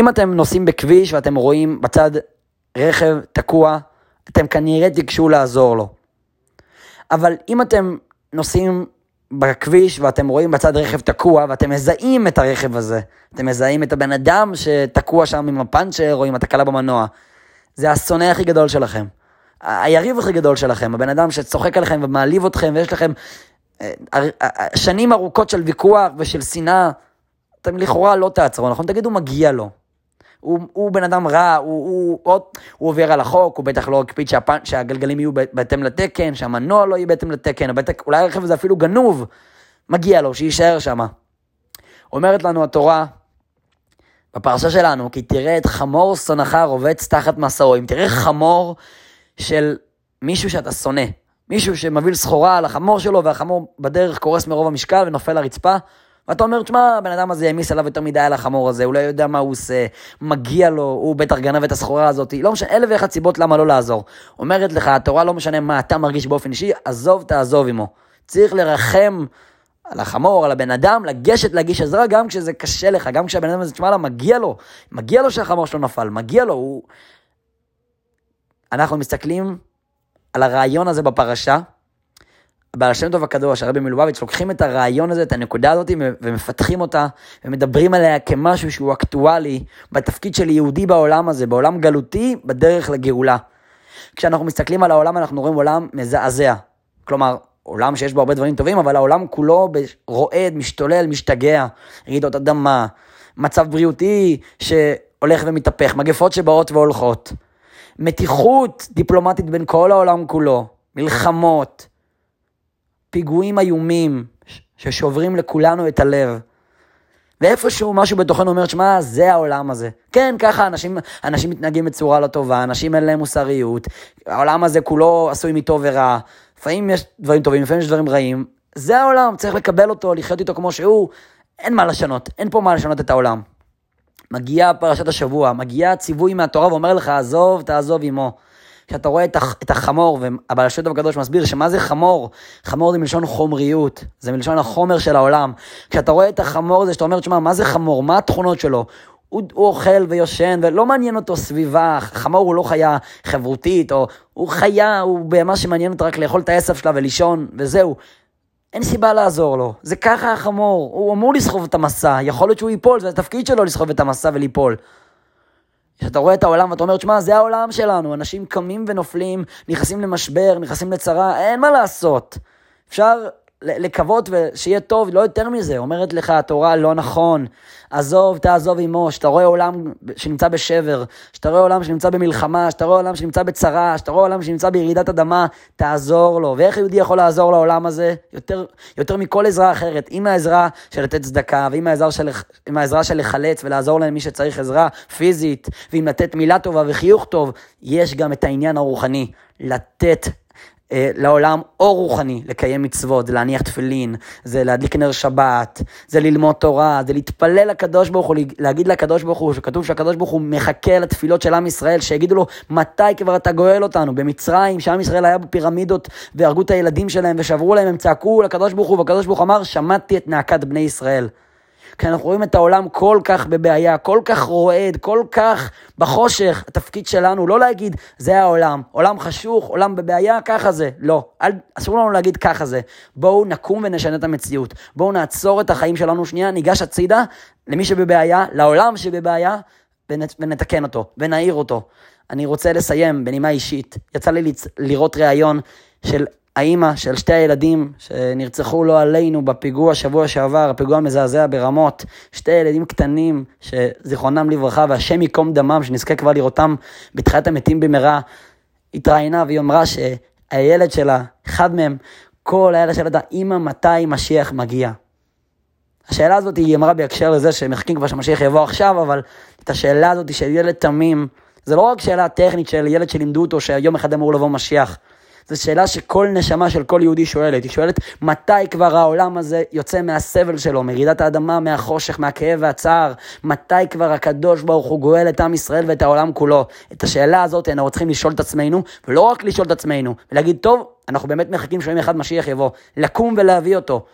אם אתם נוסעים בכביש ואתם רואים בצד רכב תקוע, אתם כנראה תיגשו לעזור לו. אבל אם אתם נוסעים בכביש ואתם רואים בצד רכב תקוע, ואתם מזהים את הרכב הזה, אתם מזהים את הבן אדם שתקוע שם עם הפנצ'ר או עם התקלה במנוע, זה השונא הכי גדול שלכם. היריב הכי גדול שלכם, הבן אדם שצוחק עליכם ומעליב אתכם, ויש לכם שנים ארוכות של ויכוח ושל שנאה, אתם לכאורה לא תעצרו, נכון? תגידו, מגיע לו. הוא בן אדם רע, הוא עובר על החוק, הוא בטח לא הקפיד שהגלגלים יהיו בהתאם לתקן, שהמנוע לא יהיה בהתאם לתקן, אולי הרכב הזה אפילו גנוב, מגיע לו, שיישאר שם. אומרת לנו התורה, בפרשה שלנו, כי תראה את חמור שונאך רובץ תחת מסעו. אם תראה חמור של מישהו שאתה שונא, מישהו שמביא סחורה על החמור שלו, והחמור בדרך קורס מרוב המשקל ונופל לרצפה, ואתה אומר, תשמע, הבן אדם הזה ימיס עליו יותר מדי על החמור הזה, הוא לא יודע מה הוא עושה, מגיע לו, הוא בטח גנב את הסחורה הזאת, לא משנה, אלף ואחת סיבות למה לא לעזור. אומרת לך, התורה לא משנה מה אתה מרגיש באופן אישי, עזוב, תעזוב עמו. צריך לרחם על החמור, על הבן אדם, לגשת, להגיש עזרה, גם כשזה קשה לך, גם כשהבן אדם הזה, תשמע לה, מגיע לו, שהחמור שלו נפל, מגיע לו, הוא... אנחנו מסתכלים על הרעיון הזה בפרשה, בעל שם טוב הקדוש, הרבי מלובביץ', לוקחים את הרעיון הזה, את הנקודה הזאת, ומפתחים אותה, ומדברים עליה כמשהו שהוא אקטואלי, בתפקיד של יהודי בעולם הזה, בעולם גלותי, בדרך לגאולה. כשאנחנו מסתכלים על העולם, אנחנו רואים עולם מזעזע. כלומר, עולם שיש בו הרבה דברים טובים, אבל העולם כולו רועד, משתולל, משתגע, רעידות אדמה, מצב בריאותי שהולך ומתהפך, מגפות שבאות והולכות, מתיחות דיפלומטית בין כל העולם כולו, מלחמות, פיגועים איומים ששוברים לכולנו את הלב. ואיפשהו משהו בתוכנו אומר, שמה, זה העולם הזה. כן, ככה אנשים מתנהגים בצורה לא טובה, אנשים אין להם מוסריות, העולם הזה כולו עשוי מטוב ורע, לפעמים יש דברים טובים, לפעמים יש דברים רעים. זה העולם, צריך לקבל אותו, לחיות איתו כמו שהוא, אין מה לשנות, אין פה מה לשנות את העולם. מגיעה פרשת השבוע, מגיעה ציווי מהתורה ואומר לך, עזוב, תעזוב עמו. כשאתה רואה את החמור, והבעל שם טוב הקדוש מסביר שמה זה חמור? חמור זה מלשון חומריות, זה מלשון החומר של העולם. כשאתה רואה את החמור הזה, שאתה אומר, תשמע, מה זה חמור? מה התכונות שלו? הוא אוכל ויושן, ולא מעניין אותו סביבה, חמור הוא לא חיה חברותית, או הוא חיה, הוא בהמה שמעניין אותו רק לאכול את העשב שלה ולישון, וזהו. אין סיבה לעזור לו, זה ככה החמור, הוא אמור לסחוב את המסע, יכול להיות שהוא ייפול, זה התפקיד שלו לסחוב את המסע וליפול. כשאתה רואה את העולם ואתה אומר, תשמע, זה העולם שלנו, אנשים קמים ונופלים, נכנסים למשבר, נכנסים לצרה, אין מה לעשות. אפשר לקוות שיהיה טוב, לא יותר מזה. אומרת לך, התורה לא נכון, עזוב, תעזוב עמו. שאתה רואה עולם שנמצא בשבר, שאתה רואה עולם שנמצא במלחמה, שאתה רואה עולם שנמצא בצרה, שאתה רואה עולם שנמצא בירידת אדמה, תעזור לו. ואיך יהודי יכול לעזור לעולם הזה? יותר מכל עזרה אחרת, עם העזרה של לתת צדקה, ועם העזרה של לחלץ ולעזור להם מי שצריך עזרה פיזית, ועם לתת מילה טובה וחיוך טוב. יש גם את העניין הרוחני, לתת לעולם אור רוחני, לקיים מצוות, זה להניח תפילין, זה להדליק נר שבת, זה ללמוד תורה, זה להתפלל לקדוש ברוך הוא, להגיד לקדוש ברוך הוא, שכתוב שהקדוש ברוך הוא מחכה לתפילות של עם ישראל, שיגידו לו, מתי כבר אתה גואל אותנו? במצרים, שעם ישראל היה בפירמידות, והרגו את הילדים שלהם, ושברו להם, הם צעקו לקדוש ברוך הוא, והקדוש ברוך הוא אמר, שמעתי את נאקת בני ישראל. כשאנחנו רואים את העולם כל כך בבעיה, כל כך רועד, כל כך בחושך, התפקיד שלנו לא להגיד, זה העולם, עולם חשוך, עולם בבעיה, ככה זה, לא, אסור לנו להגיד ככה זה, בואו נקום ונשנה את המציאות, בואו נעצור את החיים שלנו שנייה, ניגש הצידה למי שבבעיה, לעולם שבבעיה, ונתקן אותו, ונעיר אותו. אני רוצה לסיים בנימה אישית, יצא לי לראות ראיון של האמא של שתי הילדים שנרצחו לא עלינו בפיגוע שבוע שעבר, הפיגוע מזעזע ברמות, שתי ילדים קטנים שזיכרונם לברכה והשם יקום דמם, שנזכה כבר לראותם בתחיית המתים במהרה, התראיינה והיא אמרה שהילד שלה, אחד מהם, כל הילד שלה, אמא, מתי משיח מגיע? השאלה הזאת היא אמרה בהקשר לזה שמחכים כבר שמשיח יבוא עכשיו, אבל את השאלה הזאת של ילד תמים, זה לא רק שאלה טכנית של ילד שלימדו אותו שיום אחד אמור לבוא משיח, זו שאלה שכל נשמה של כל יהודי שואלת. היא שואלת, מתי כבר העולם הזה יוצא מהסבל שלו, מרידת האדמה, מהחושך, מהכאב והצער? מתי כבר הקדוש ברוך הוא גואל את עם ישראל ואת העולם כולו? את השאלה הזאת אנחנו צריכים לשאול את עצמנו, ולא רק לשאול את עצמנו, ולהגיד, טוב, אנחנו באמת מחכים שיום אחד משיח יבוא, לקום ולהביא אותו.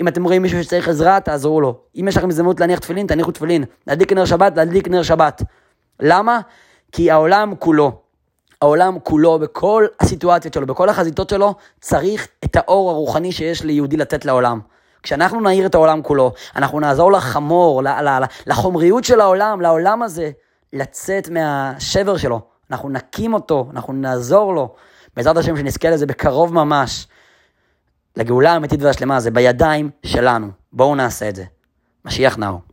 אם אתם רואים מישהו שצריך עזרה, תעזרו לו. אם יש לכם הזדמנות להניח תפילין, תניחו תפילין. להדליק נר שבת, להדליק נר שבת. למה? כי העולם כולו, העולם כולו, בכל הסיטואציות שלו, בכל החזיתות שלו, צריך את האור הרוחני שיש ליהודי לתת לעולם. כשאנחנו נעיר את העולם כולו, אנחנו נעזור לחמור, לחומריות של העולם, לעולם הזה, לצאת מהשבר שלו. אנחנו נקים אותו, אנחנו נעזור לו. בעזרת השם שנזכה לזה בקרוב ממש. לגאולה האמיתית והשלמה, זה בידיים שלנו. בואו נעשה את זה. משיח נאו.